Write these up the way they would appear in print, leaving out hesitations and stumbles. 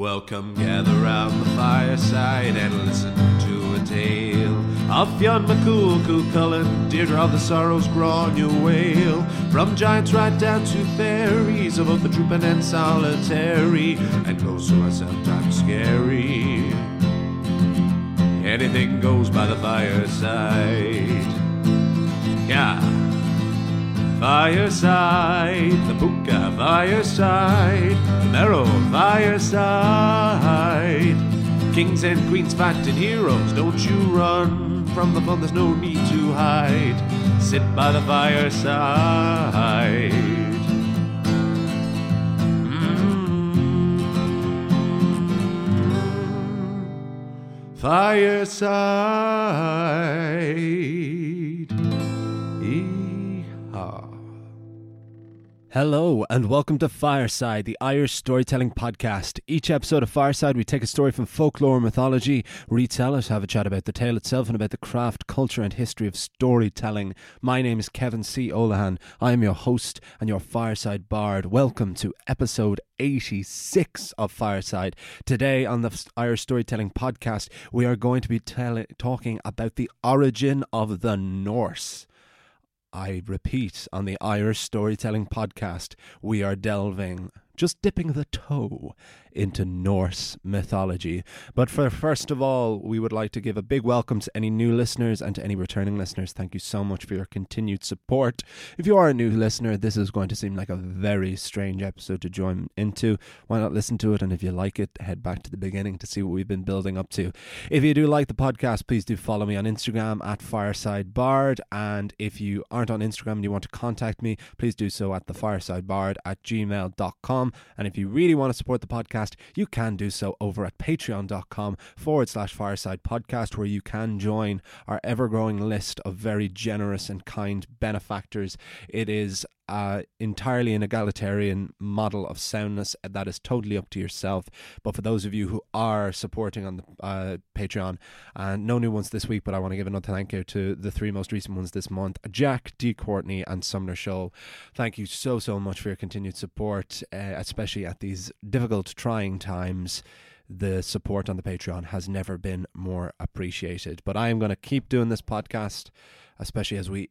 Welcome, gather round the fireside and listen to a tale of Fionn McCool, Cú Chulainn, Deirdre of the Sorrows, Grania Wael. From giants right down to fairies, of both the drooping and solitary, and those who are sometimes scary. Anything goes by the fireside. Yeah. Fireside, the Puka Fireside, the Marrow Fireside. Kings and queens fighting heroes, don't you run from the fun, there's no need to hide. Sit by the fireside. Fireside. Hello and welcome to Fireside, the Irish storytelling podcast. Each episode of Fireside, we take a story from folklore and mythology, retell it, have a chat about the tale itself and about the craft, culture and history of storytelling. My name is Kevin C. O'Lahan. I am your host and your Fireside Bard. Welcome to episode 86 of Fireside. Today on the Irish Storytelling Podcast, we are going to be talking about the origin of the Norse. I repeat, on the Irish Storytelling Podcast, we are delving, just dipping the toe into Norse mythology. But first of all, we would like to give a big welcome to any new listeners and to any returning listeners. Thank you so much for your continued support. If you are a new listener, this is going to seem like a very strange episode to join into. Why not listen to it? And if you like it, head back to the beginning to see what we've been building up to. If you do like the podcast, please do follow me on Instagram at Fireside Bard. And if you aren't on Instagram and you want to contact me, please do so at thefiresidebard@gmail.com. And if you really want to support the podcast, you can do so over at patreon.com/fireside podcast, where you can join our ever-growing list of very generous and kind benefactors. It is entirely an egalitarian model of soundness, and that is totally up to yourself. But for those of you who are supporting on the Patreon, no new ones this week, but I want to give another thank you to the three most recent ones this month, Jack, D. Courtney and Sumner Shoal. Thank you so much for your continued support, especially at these difficult, trying times. The support on the Patreon has never been more appreciated. But I am going to keep doing this podcast, especially as we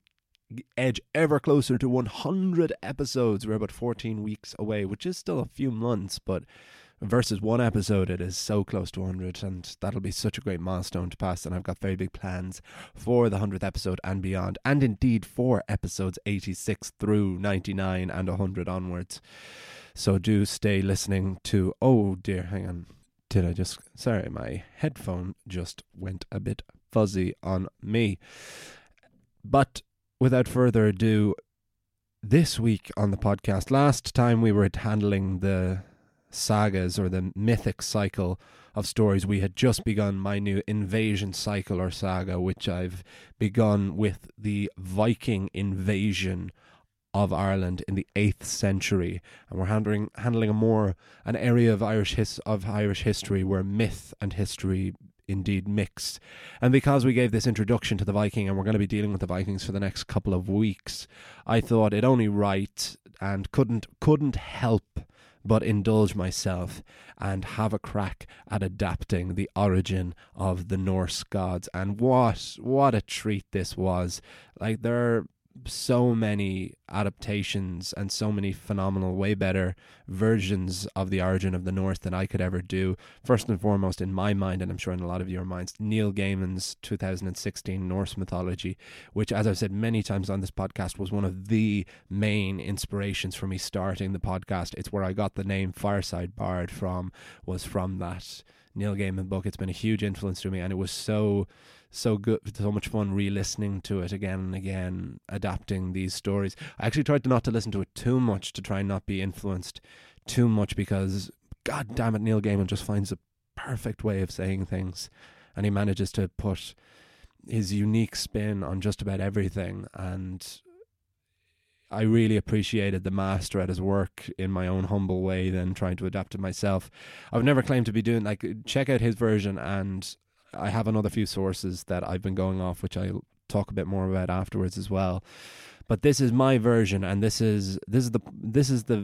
edge ever closer to 100 episodes. We're about 14 weeks away, which is still a few months, but versus one episode, it is so close to 100, and that'll be such a great milestone to pass. And I've got very big plans for the 100th episode and beyond, and indeed for episodes 86 through 99 and 100 onwards. So do stay listening to... Oh dear, hang on. Did I just... Sorry, my headphone just went a bit fuzzy on me. But without further ado, this week on the podcast, last time we were handling the sagas or the mythic cycle of stories, we had just begun my new invasion cycle or saga, which I've begun with the Viking invasion of Ireland in the 8th century. And we're handling an area of Irish history where myth and history indeed mix. And because we gave this introduction to the Viking, and we're going to be dealing with the Vikings for the next couple of weeks, I thought it only right, and couldn't help but indulge myself and have a crack at adapting the origin of the Norse gods. And what a treat this was. Like, there are so many adaptations and so many phenomenal, way better versions of the origin of the Norse than I could ever do. First and foremost, in my mind, and I'm sure in a lot of your minds, Neil Gaiman's 2016 Norse mythology, which, as I've said many times on this podcast, was one of the main inspirations for me starting the podcast. It's where I got the name Fireside Bard from that Neil Gaiman book. It's been a huge influence to me, and it was so good, so much fun re-listening to it again and again, adapting these stories. I actually tried not to listen to it too much, to try and not be influenced too much, because god damn it, Neil Gaiman just finds a perfect way of saying things, and he manages to put his unique spin on just about everything. And I really appreciated the master at his work in my own humble way, then trying to adapt it myself. I've never claimed to be doing, like, check out his version, and I have another few sources that I've been going off, which I'll talk a bit more about afterwards as well. But this is my version, and this is the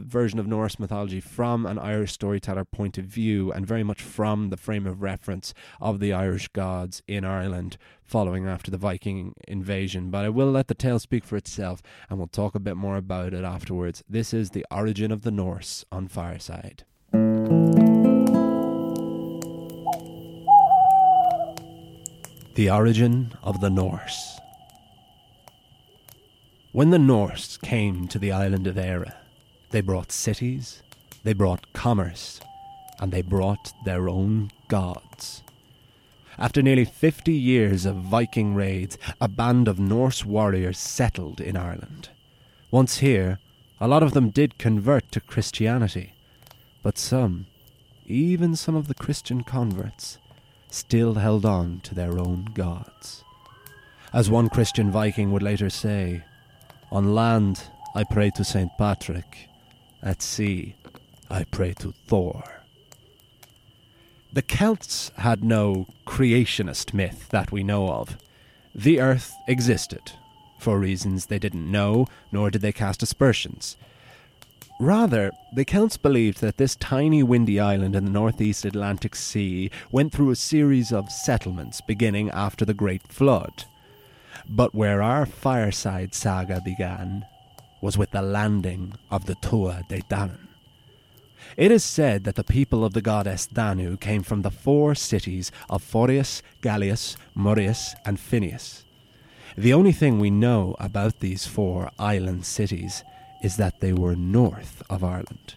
version of Norse mythology from an Irish storyteller point of view, and very much from the frame of reference of the Irish gods in Ireland following after the Viking invasion. But I will let the tale speak for itself, and we'll talk a bit more about it afterwards. This is The Origin of the Norse on Fireside. The Origin of the Norse. When the Norse came to the island of Éire, they brought cities, they brought commerce, and they brought their own gods. After nearly 50 years of Viking raids, a band of Norse warriors settled in Ireland. Once here, a lot of them did convert to Christianity, but some, even some of the Christian converts, still held on to their own gods. As one Christian Viking would later say, "On land, I pray to St. Patrick. At sea, I pray to Thor." The Celts had no creationist myth that we know of. The earth existed, for reasons they didn't know, nor did they cast aspersions. Rather, the Celts believed that this tiny windy island in the northeast Atlantic Sea went through a series of settlements beginning after the Great Flood. But where our Fireside saga began was with the landing of the Tuatha Dé Danann. It is said that the people of the goddess Danu came from the four cities of Forius, Gallius, Murius, and Finius. The only thing we know about these four island cities is that they were north of Ireland.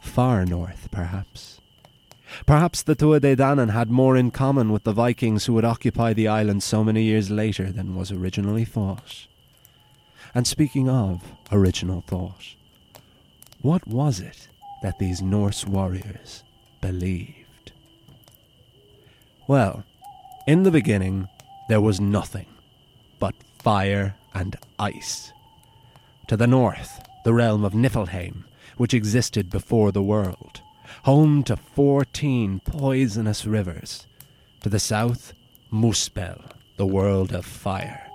Far north, perhaps. Perhaps the Tuatha Dé Danann had more in common with the Vikings who would occupy the island so many years later than was originally thought. And speaking of original thought, what was it that these Norse warriors believed? Well, in the beginning, there was nothing but fire and ice. To the north, the realm of Niflheim, which existed before the world, home to 14 poisonous rivers. To the south, Muspel, the world of fire.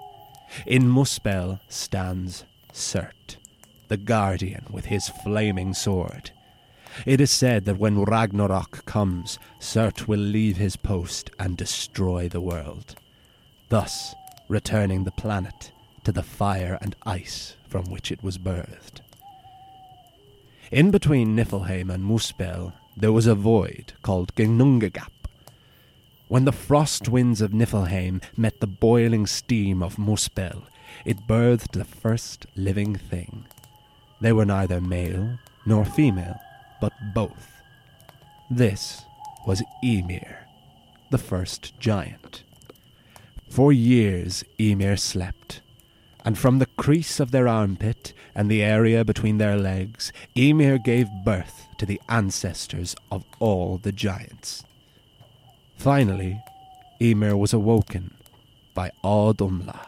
In Muspel stands Surt, the guardian with his flaming sword. It is said that when Ragnarok comes, Surt will leave his post and destroy the world, thus returning the planet to the fire and ice from which it was birthed. In between Niflheim and Muspel, there was a void called Ginnungagap. When the frost winds of Niflheim met the boiling steam of Muspel, it birthed the first living thing. They were neither male nor female, but both. This was Ymir, the first giant. For years Ymir slept, and from the crease of their armpit and the area between their legs, Ymir gave birth to the ancestors of all the giants. Finally, Ymir was awoken by Audumla,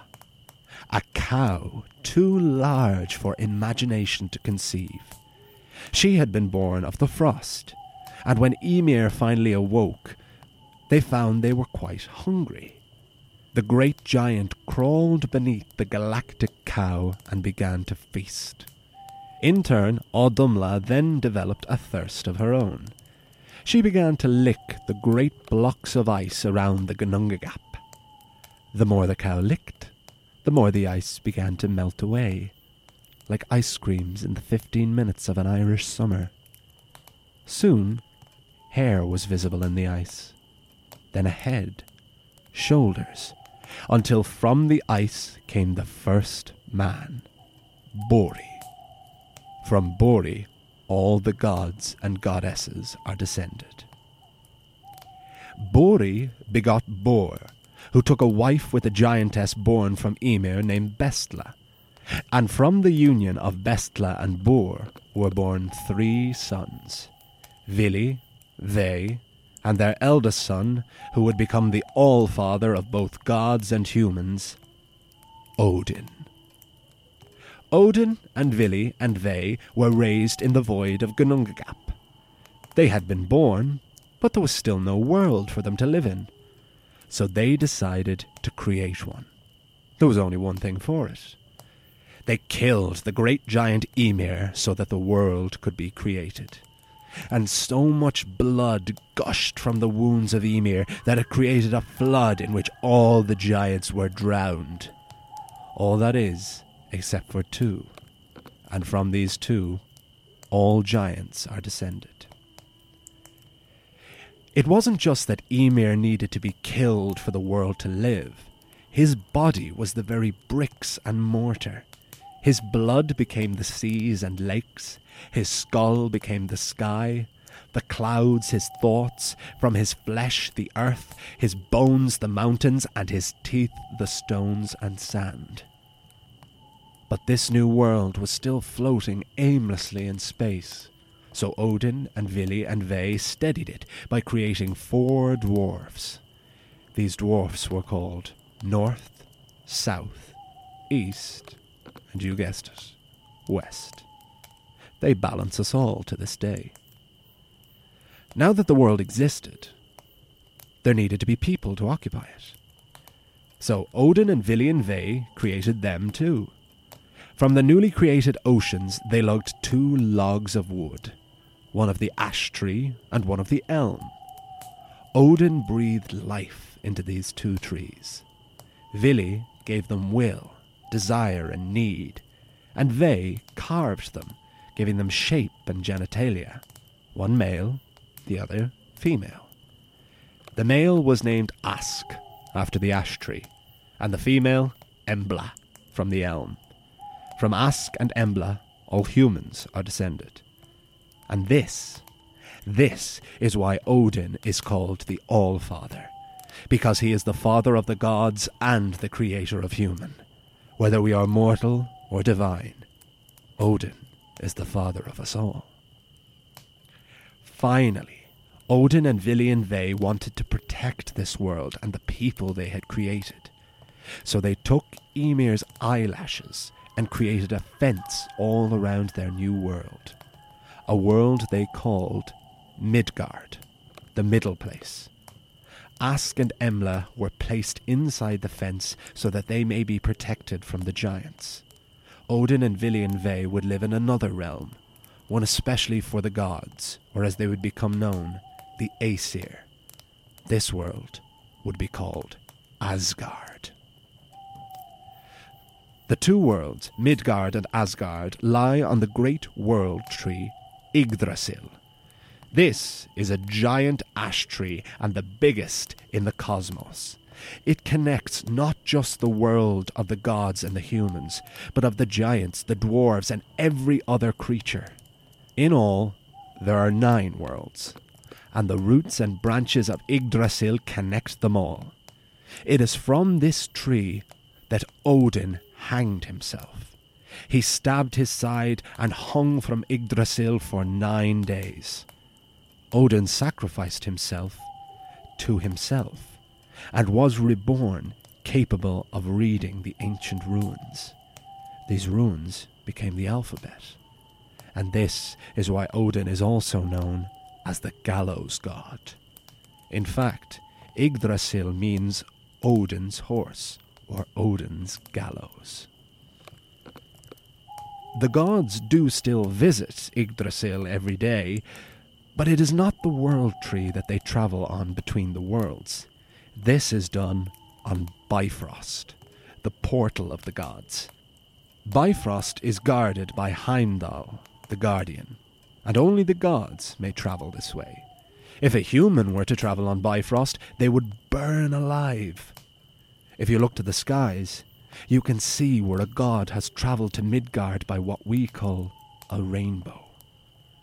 a cow too large for imagination to conceive. She had been born of the frost, and when Ymir finally awoke, they found they were quite hungry. The great giant crawled beneath the galactic cow and began to feast. In turn, Audumla then developed a thirst of her own. She began to lick the great blocks of ice around the Ginnungagap. The more the cow licked, the more the ice began to melt away, like ice creams in the 15 minutes of an Irish summer. Soon, hair was visible in the ice, then a head, shoulders, until from the ice came the first man, Buri. From Buri, all the gods and goddesses are descended. Buri begot Bor, who took a wife with a giantess born from Ymir named Bestla. And from the union of Bestla and Bor were born 3 sons, Vili, Ve, and their eldest son, who would become the all-father of both gods and humans, Odin. Odin and Vili and Ve were raised in the void of Ginnungagap. They had been born, but there was still no world for them to live in. So they decided to create one. There was only one thing for it. They killed the great giant Ymir so that the world could be created. And so much blood gushed from the wounds of Ymir that it created a flood in which all the giants were drowned. All that is, except for two. And from these two, all giants are descended. It wasn't just that Ymir needed to be killed for the world to live. His body was the very bricks and mortar. His blood became the seas and lakes. His skull became the sky, the clouds his thoughts, from his flesh the earth, his bones the mountains, and his teeth the stones and sand. But this new world was still floating aimlessly in space, so Odin and Vili and Ve steadied it by creating 4 dwarfs. These dwarfs were called North, South, East, and you guessed it, West. They balance us all to this day. Now that the world existed, there needed to be people to occupy it. So Odin and Vili and Ve created them too. From the newly created oceans, they lugged 2 logs of wood, one of the ash tree and one of the elm. Odin breathed life into these 2 trees. Vili gave them will, desire and need, and Ve carved them, giving them shape and genitalia, one male, the other female. The male was named Ask, after the ash tree, and the female, Embla, from the elm. From Ask and Embla, all humans are descended. And this is why Odin is called the All-Father, because he is the father of the gods and the creator of human. Whether we are mortal or divine, Odin is the father of us all. Finally, Odin and Vili and Ve wanted to protect this world and the people they had created. So they took Ymir's eyelashes and created a fence all around their new world. A world they called Midgard, the middle place. Ask and Embla were placed inside the fence so that they may be protected from the giants. Odin and Vili and Ve would live in another realm, one especially for the gods, or as they would become known, the Éire. This world would be called Asgard. The 2 worlds, Midgard and Asgard, lie on the great world tree, Yggdrasil. This is a giant ash tree and the biggest in the cosmos. It connects not just the world of the gods and the humans, but of the giants, the dwarves, and every other creature. In all, there are 9 worlds, and the roots and branches of Yggdrasil connect them all. It is from this tree that Odin hanged himself. He stabbed his side and hung from Yggdrasil for 9 days. Odin sacrificed himself to himself and was reborn, capable of reading the ancient runes. These runes became the alphabet, and this is why Odin is also known as the Gallows God. In fact, Yggdrasil means Odin's horse, or Odin's gallows. The gods do still visit Yggdrasil every day, but it is not the world tree that they travel on between the worlds. This is done on Bifrost, the portal of the gods. Bifrost is guarded by Heimdall, the guardian, and only the gods may travel this way. If a human were to travel on Bifrost, they would burn alive. If you look to the skies, you can see where a god has travelled to Midgard by what we call a rainbow.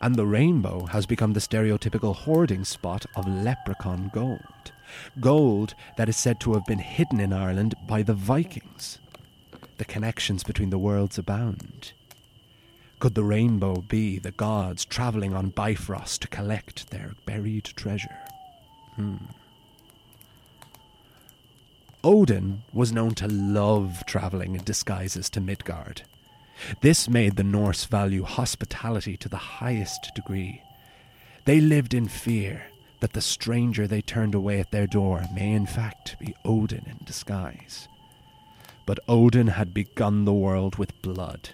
And the rainbow has become the stereotypical hoarding spot of leprechaun gold. Gold that is said to have been hidden in Ireland by the Vikings. The connections between the worlds abound. Could the rainbow be the gods travelling on Bifrost to collect their buried treasure? Odin was known to love travelling in disguises to Midgard. This made the Norse value hospitality to the highest degree. They lived in fear that the stranger they turned away at their door may in fact be Odin in disguise. but Odin had begun the world with blood,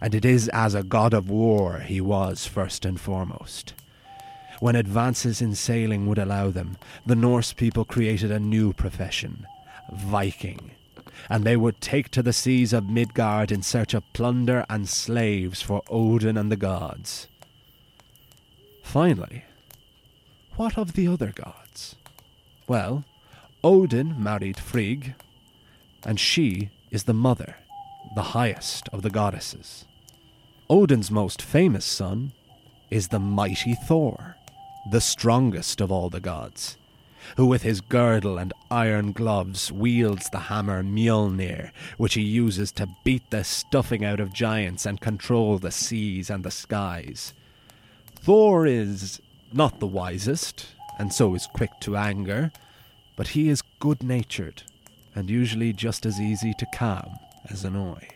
and it is as a god of war he was first and foremost. When advances in sailing would allow them, the Norse people created a new profession, Viking, and they would take to the seas of Midgard in search of plunder and slaves for Odin and the gods. Finally, what of the other gods? Well, Odin married Frigg, and she is the mother, the highest of the goddesses. Odin's most famous son is the mighty Thor, the strongest of all the gods, who with his girdle and iron gloves wields the hammer Mjolnir, which he uses to beat the stuffing out of giants and control the seas and the skies. Thor is not the wisest, and so is quick to anger, but he is good-natured, and usually just as easy to calm as annoy.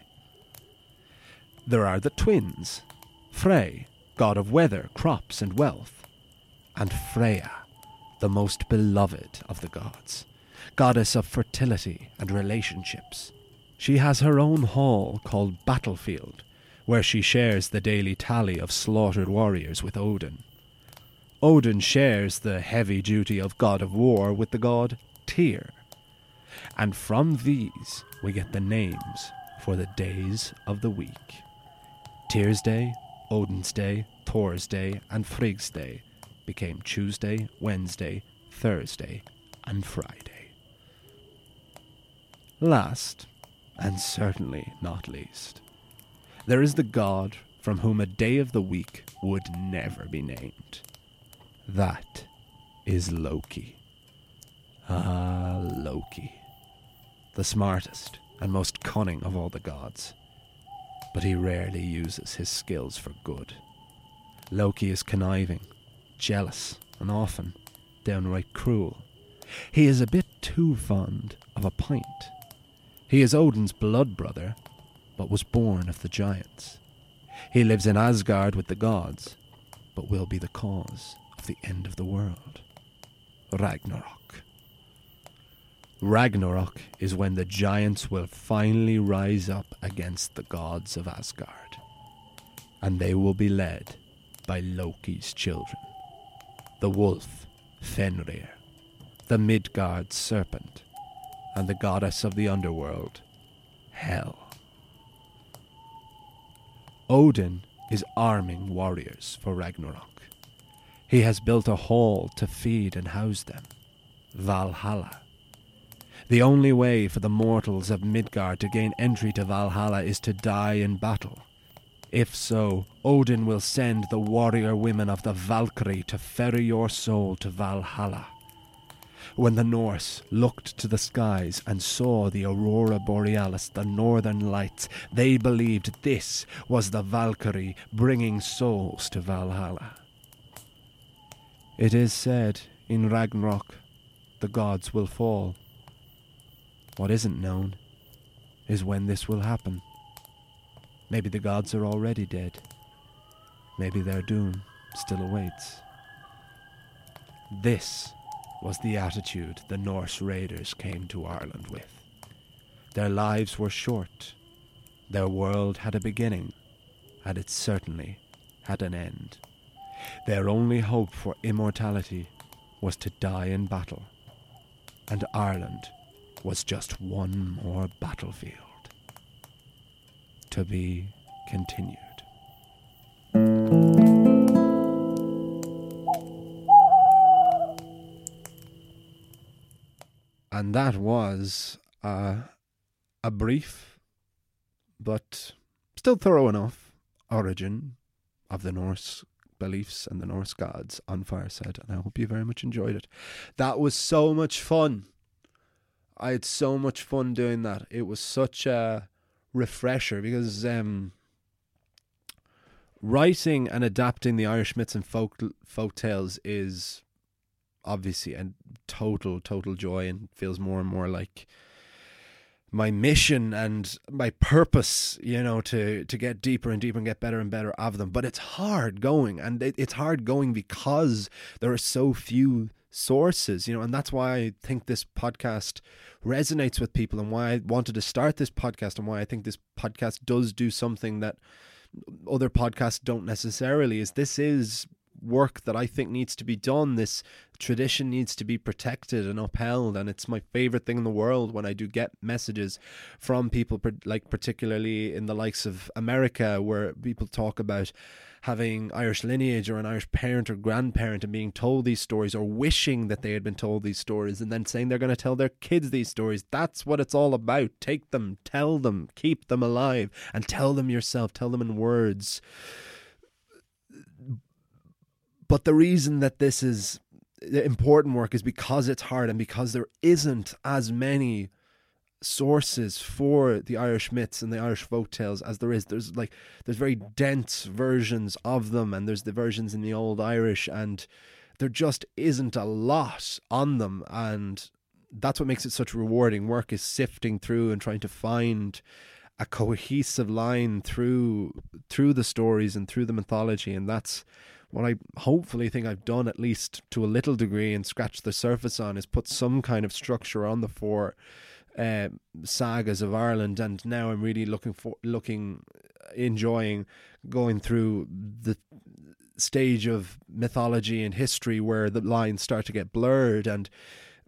There are the twins, Frey, god of weather, crops, and wealth, and Freya, the most beloved of the gods, goddess of fertility and relationships. She has her own hall called Battlefield, where she shares the daily tally of slaughtered warriors with Odin. Odin shares the heavy duty of god of war with the god Tyr, and from these we get the names for the days of the week. Tyr's Day, Odin's Day, Thor's Day, and Frigg's Day became Tuesday, Wednesday, Thursday, and Friday. Last, and certainly not least, there is the god from whom a day of the week would never be named. That is Loki. Ah, Loki, the smartest and most cunning of all the gods. But he rarely uses his skills for good. Loki is conniving, jealous, and often downright cruel. He is a bit too fond of a pint. He is Odin's blood brother, but was born of the giants. He lives in Asgard with the gods, but will be the cause of the end of the world. Ragnarok. Ragnarok is when the giants will finally rise up against the gods of Asgard, and they will be led by Loki's children, the wolf Fenrir, the Midgard serpent, and the goddess of the underworld, Hel. Odin is arming warriors for Ragnarok. He has built a hall to feed and house them, Valhalla. The only way for the mortals of Midgard to gain entry to Valhalla is to die in battle. If so, Odin will send the warrior women of the Valkyrie to ferry your soul to Valhalla. When the Norse looked to the skies and saw the aurora borealis, the northern lights, they believed this was the Valkyrie bringing souls to Valhalla. It is said in Ragnarok, the gods will fall. What isn't known is when this will happen. Maybe the gods are already dead. Maybe their doom still awaits. This was the attitude the Norse raiders came to Ireland with. Their lives were short. Their world had a beginning, and it certainly had an end. Their only hope for immortality was to die in battle, and Ireland was just one more battlefield. To be continued. And that was a brief, but still thorough enough, origin of the Norse beliefs and the Norse gods on Fireside, and I hope you very much enjoyed it. That was so much fun. I had so much fun doing that. It was such a refresher, because writing and adapting the Irish myths and folk tales is obviously a total joy, and feels more and more like my mission and my purpose, you know, to get deeper and deeper and get better and better of them. But it's hard going, because there are so few sources, you know, and that's why I think this podcast resonates with people, and why I wanted to start this podcast, and why I think this podcast does do something that other podcasts don't necessarily, is this is work that I think needs to be done. This tradition needs to be protected and upheld, and it's my favorite thing in the world when I do get messages from people, like particularly in the likes of America, where people talk about having Irish lineage or an Irish parent or grandparent and being told these stories, or wishing that they had been told these stories, and then saying they're going to tell their kids these stories. That's what it's all about. Take them, tell them, keep them alive, and tell them yourself, tell them in words. But the reason that this is important work is because it's hard, and because there isn't as many sources for the Irish myths and the Irish folktales as there is. There's very dense versions of them, and there's the versions in the Old Irish, and there just isn't a lot on them. And that's what makes it such rewarding work, is sifting through and trying to find a cohesive line through the stories and through the mythology. And that's what I hopefully think I've done, at least to a little degree, and scratched the surface on, is put some kind of structure on the four sagas of Ireland. And now I'm really enjoying going through the stage of mythology and history where the lines start to get blurred, and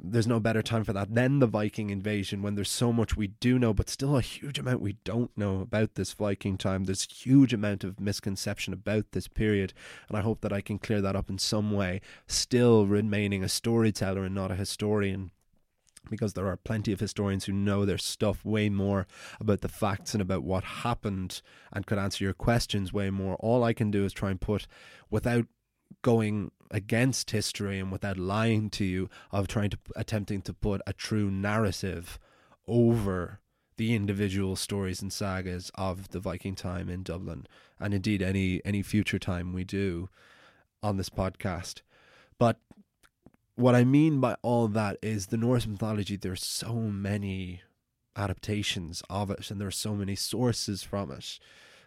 there's no better time for that than the Viking invasion, when there's so much we do know, but still a huge amount we don't know about this Viking time. There's a huge amount of misconception about this period, and I hope that I can clear that up in some way, still remaining a storyteller and not a historian, because there are plenty of historians who know their stuff way more about the facts and about what happened, and could answer your questions way more. All I can do is try and put, without going against history and without lying to you, of attempting to put a true narrative over the individual stories and sagas of the Viking time in Dublin, and indeed any future time we do on this podcast. But what I mean by all that is, the Norse mythology, there's so many adaptations of it, and there are so many sources from it,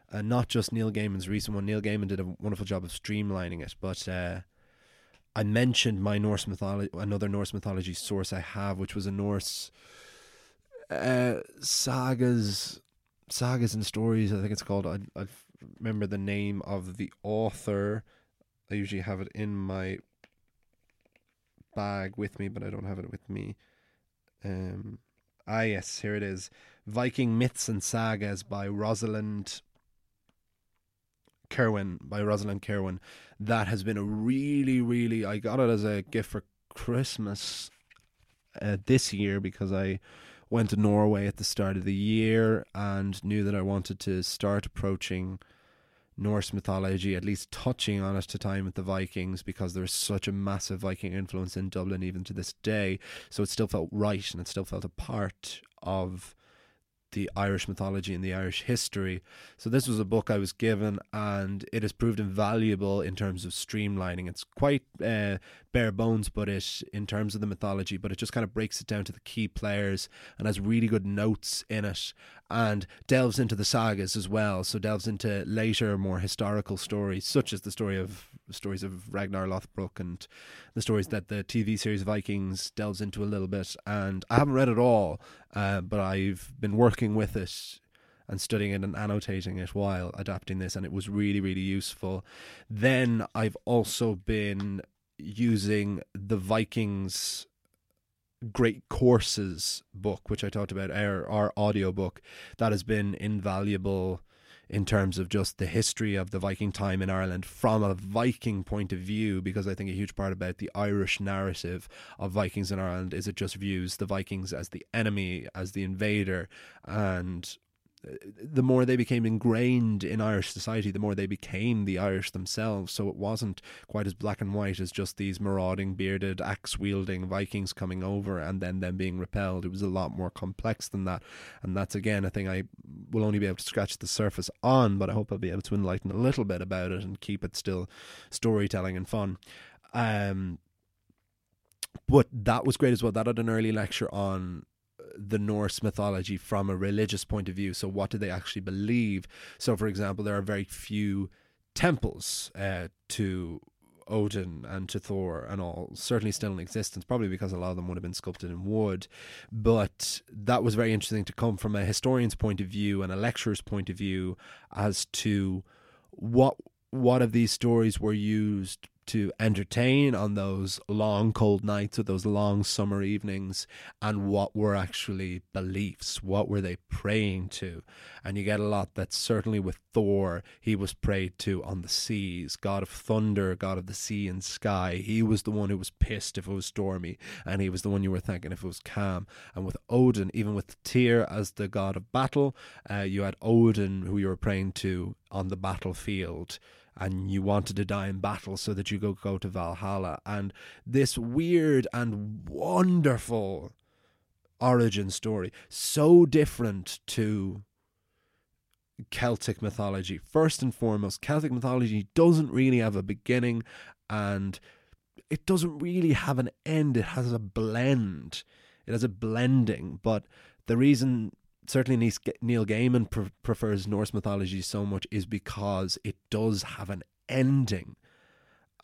and not just Neil Gaiman's recent one. Neil Gaiman did a wonderful job of streamlining it, but I mentioned my Norse mythology, another Norse mythology source I have, which was a Norse sagas and stories, I think it's called. I remember the name of the author. I usually have it in my bag with me, but I don't have it with me. Yes, here it is. Viking Myths and Sagas by Rosalind Kerwin. That has been a really I got it as a gift for Christmas this year, because I went to Norway at the start of the year and knew that I wanted to start approaching Norse mythology, at least touching on it, to time with the Vikings, because there's such a massive Viking influence in Dublin even to this day. So it still felt right, and it still felt a part of the Irish mythology and the Irish history. So this was a book I was given, and it has proved invaluable in terms of streamlining. It's quite bare bones, but it, in terms of the mythology, but it just kind of breaks it down to the key players, and has really good notes in it, and delves into the sagas as well. So delves into later, more historical stories, such as the stories of Ragnar Lothbrok, and the stories that the TV series Vikings delves into a little bit. And I haven't read it all, but I've been working with it and studying it and annotating it while adapting this, and it was really useful. Then I've also been using the Vikings Great Courses book, which I talked about, our audiobook. That has been invaluable in terms of just the history of the Viking time in Ireland from a Viking point of view, because I think a huge part about the Irish narrative of Vikings in Ireland is it just views the Vikings as the enemy, as the invader. And the more they became ingrained in Irish society, the more they became the Irish themselves. So it wasn't quite as black and white as just these marauding, bearded, axe-wielding Vikings coming over and then them being repelled. It was a lot more complex than that. And that's, again, a thing I will only be able to scratch the surface on, but I hope I'll be able to enlighten a little bit about it and keep it still storytelling and fun. But that was great as well. That had an early lecture on the Norse mythology from a religious point of view. So what do they actually believe? So, for example, there are very few temples to Odin and to Thor and all, certainly still in existence, probably because a lot of them would have been sculpted in wood. But that was very interesting to come from a historian's point of view and a lecturer's point of view as to what of these stories were used to entertain on those long cold nights or those long summer evenings, and what were actually beliefs, what were they praying to. And you get a lot that certainly with Thor, he was prayed to on the seas, god of thunder, god of the sea and sky. He was the one who was pissed if it was stormy, and he was the one you were thanking if it was calm. And with Odin, even with Tyr as the god of battle, you had Odin who you were praying to on the battlefield, and you wanted to die in battle so that you could go to Valhalla. And this weird and wonderful origin story, so different to Celtic mythology. First and foremost, Celtic mythology doesn't really have a beginning, and it doesn't really have an end. It has a blend. It has a blending. But the reason certainly Neil Gaiman prefers Norse mythology so much is because it does have an ending.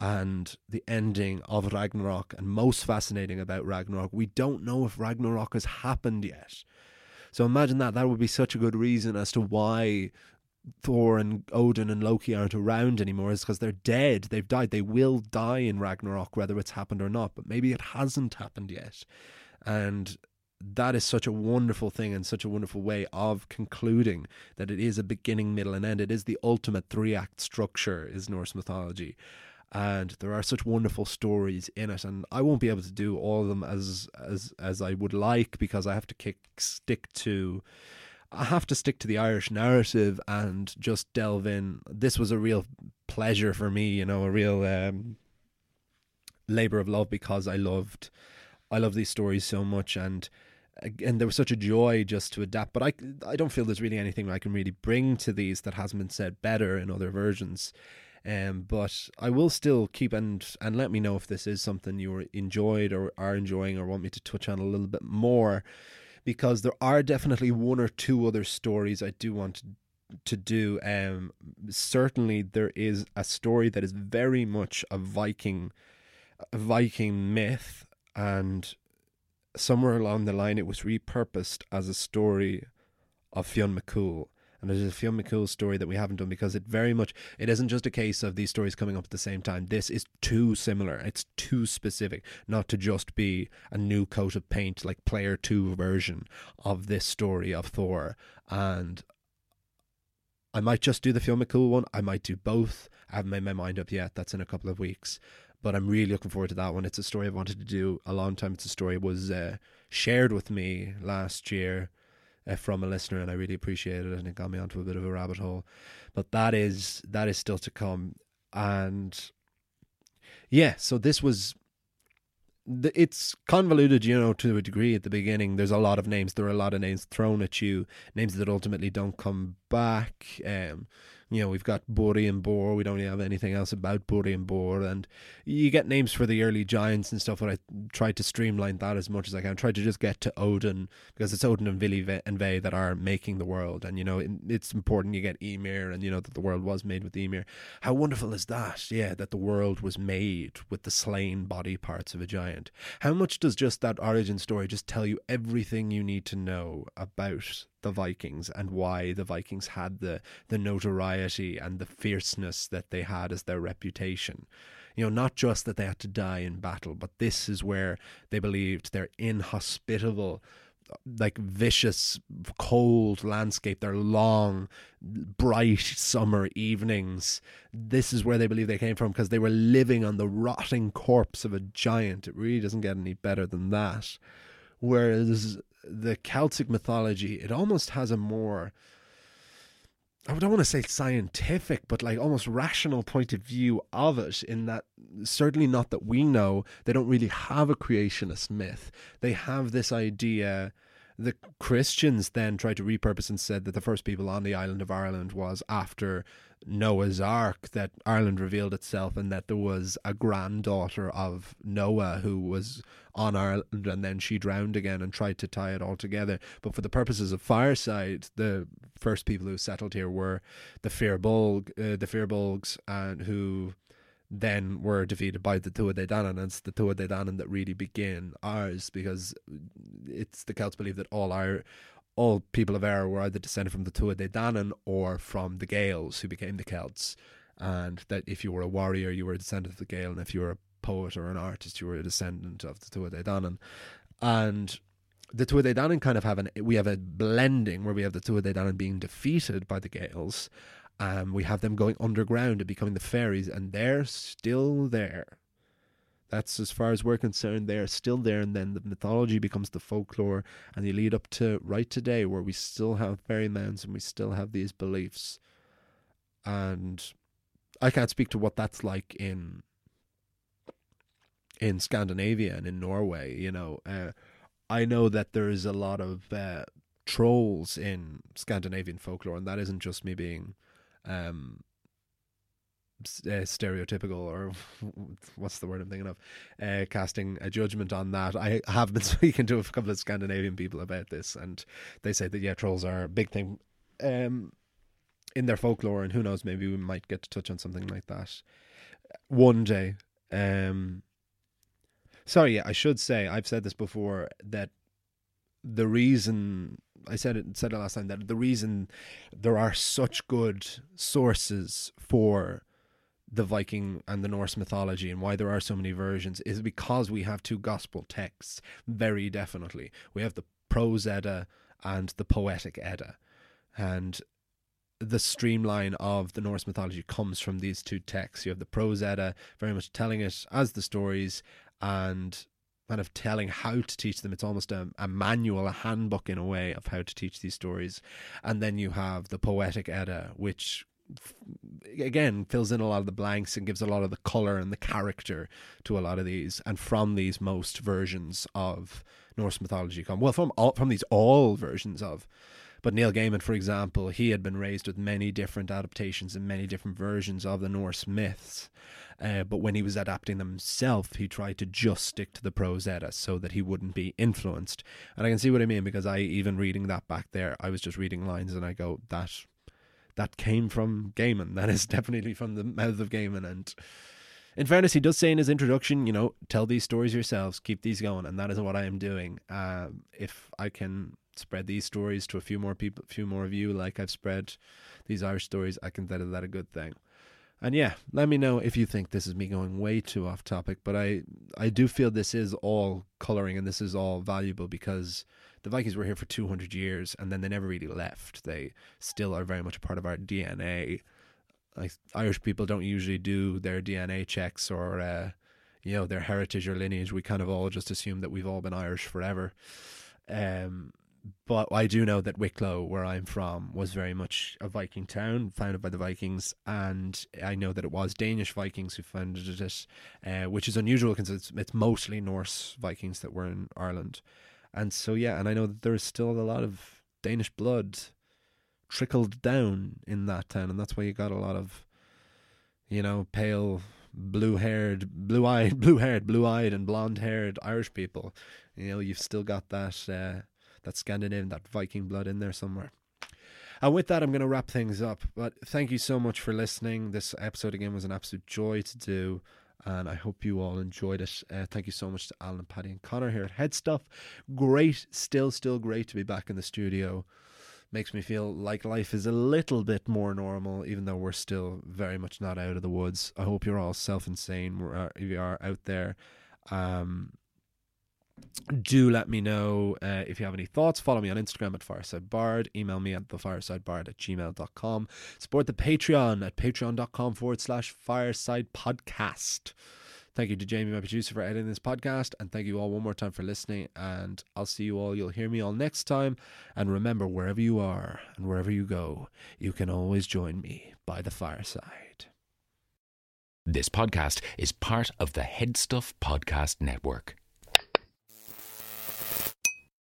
And the ending of Ragnarok, and most fascinating about Ragnarok, we don't know if Ragnarok has happened yet. So imagine that. That would be such a good reason as to why Thor and Odin and Loki aren't around anymore, is because they're dead. They've died. They will die in Ragnarok, whether it's happened or not. But maybe it hasn't happened yet. And that is such a wonderful thing and such a wonderful way of concluding that it is a beginning, middle and end. It is the ultimate three-act structure is Norse mythology. And there are such wonderful stories in it. And I won't be able to do all of them as I would like, because I have to stick to the Irish narrative and just delve in. This was a real pleasure for me, you know, a real labor of love, because I love these stories so much, and there was such a joy just to adapt. But I don't feel there's really anything I can really bring to these that hasn't been said better in other versions. But I will still keep, and let me know if this is something you enjoyed or are enjoying or want me to touch on a little bit more, because there are definitely one or two other stories I do want to do. Certainly there is a story that is very much a Viking myth, and somewhere along the line it was repurposed as a story of Fionn McCool. And it is a Fionn McCool story that we haven't done, because it isn't just a case of these stories coming up at the same time. This is too similar. It's too specific not to just be a new coat of paint, like Player 2 version of this story of Thor. And I might just do the Fionn McCool one. I might do both. I haven't made my mind up yet. That's in a couple of weeks. But I'm really looking forward to that one. It's a story I've wanted to do a long time. It's a story that was shared with me last year from a listener, and I really appreciated it, and it got me onto a bit of a rabbit hole. But that is still to come. And yeah, so this was... It's convoluted, you know, to a degree at the beginning. There's a lot of names. There are a lot of names thrown at you, names that ultimately don't come back. You know, we've got Buri and Bor. We don't really have anything else about Buri and Bor. And you get names for the early giants and stuff, but I tried to streamline that as much as I can. I tried to just get to Odin, because it's Odin and Vili and Ve that are making the world. And, you know, it's important you get Ymir, and, you know, that the world was made with Ymir. How wonderful is that? Yeah, that the world was made with the slain body parts of a giant. How much does just that origin story just tell you everything you need to know about the Vikings, and why the Vikings had the notoriety and the fierceness that they had as their reputation? You know, not just that they had to die in battle, but this is where they believed their inhospitable, like vicious, cold landscape, their long, bright summer evenings. This is where they believe they came from, because they were living on the rotting corpse of a giant. It really doesn't get any better than that. Whereas the Celtic mythology, it almost has a more, I don't want to say scientific, but like almost rational point of view of it, in that, certainly not that we know, they don't really have a creationist myth. They have this idea. The Christians then tried to repurpose and said that the first people on the island of Ireland was after Noah's Ark, that Ireland revealed itself, and that there was a granddaughter of Noah who was on Ireland, and then she drowned again, and tried to tie it all together. But for the purposes of Fireside, the first people who settled here were the Firbolgs, and who then were defeated by the Tuatha Dé Danann, and it's the Tuatha Dé Danann that really begin ours, because it's the Celts believe that all people of Éire were either descended from the Tuatha Dé Danann or from the Gaels who became the Celts, and that if you were a warrior you were a descendant of the Gael, and if you were a poet or an artist you were a descendant of the Tuatha Dé Danann. And the Tuatha Dé Danann kind of have we have a blending where we have the Tuatha Dé Danann being defeated by the Gaels. We have them going underground and becoming the fairies, and they're still there. That's as far as we're concerned, they're still there, and then the mythology becomes the folklore, and you lead up to right today where we still have fairy mounds and we still have these beliefs. And I can't speak to what that's like in Scandinavia and in Norway, you know. I know that there is a lot of trolls in Scandinavian folklore, and that isn't just me being stereotypical, or what's the word I'm thinking of, casting a judgment on that. I have been speaking to a couple of Scandinavian people about this, and they say that, yeah, trolls are a big thing in their folklore, and who knows, maybe we might get to touch on something like that one day. Sorry, yeah, I should say, I've said this before, that the reason I said it last time, that the reason there are such good sources for the Viking and the Norse mythology, and why there are so many versions, is because we have two gospel texts. Very definitely, we have the Prose Edda and the Poetic Edda, and the streamline of the Norse mythology comes from these two texts. You have the Prose Edda very much telling it as the stories, and kind of telling how to teach them. It's almost a manual, a handbook in a way, of how to teach these stories. And then you have the Poetic Edda, which again fills in a lot of the blanks and gives a lot of the colour and the character to a lot of these. And from these, most versions of Norse mythology come. Well, from all versions of. But Neil Gaiman, for example, he had been raised with many different adaptations and many different versions of the Norse myths. But when he was adapting them himself, he tried to just stick to the Prose Edda so that he wouldn't be influenced. And I can see what I mean, because even reading that back there, I was just reading lines and I go, that came from Gaiman. That is definitely from the mouth of Gaiman. And in fairness, he does say in his introduction, you know, tell these stories yourselves, keep these going. And that is what I am doing. If I can spread these stories to a few more people, a few more of you, like I've spread these Irish stories, I consider that a good thing. And yeah, let me know if you think this is me going way too off topic, but I do feel this is all colouring and this is all valuable, because the Vikings were here for 200 years and then they never really left. They still are very much a part of our DNA. Like, Irish people don't usually do their DNA checks or you know, their heritage or lineage. We kind of all just assume that we've all been Irish forever. But I do know that Wicklow, where I'm from, was very much a Viking town founded by the Vikings, and I know that it was Danish Vikings who founded it, which is unusual because it's mostly Norse Vikings that were in Ireland. And so, yeah, and I know that there is still a lot of Danish blood trickled down in that town, and that's why you got a lot of, you know, pale, blue-eyed and blonde-haired Irish people. You know, you've still got that... that Scandinavian, that Viking blood in there somewhere. And with that, I'm going to wrap things up. But thank you so much for listening. This episode, again, was an absolute joy to do, and I hope you all enjoyed it. Thank you so much to Alan, Paddy, and Connor here at Head Stuff. Great, still great to be back in the studio. Makes me feel like life is a little bit more normal, even though we're still very much not out of the woods. I hope you're all self-insane if you are out there. Do let me know if you have any thoughts. Follow me on Instagram at FiresideBard. Email me at thefiresideBard@gmail.com. Support the Patreon at patreon.com/firesidepodcast. Thank you to Jamie, my producer, for editing this podcast. And thank you all one more time for listening. And I'll see you all. You'll hear me all next time. And remember, wherever you are and wherever you go, you can always join me by the fireside. This podcast is part of the Headstuff Podcast Network.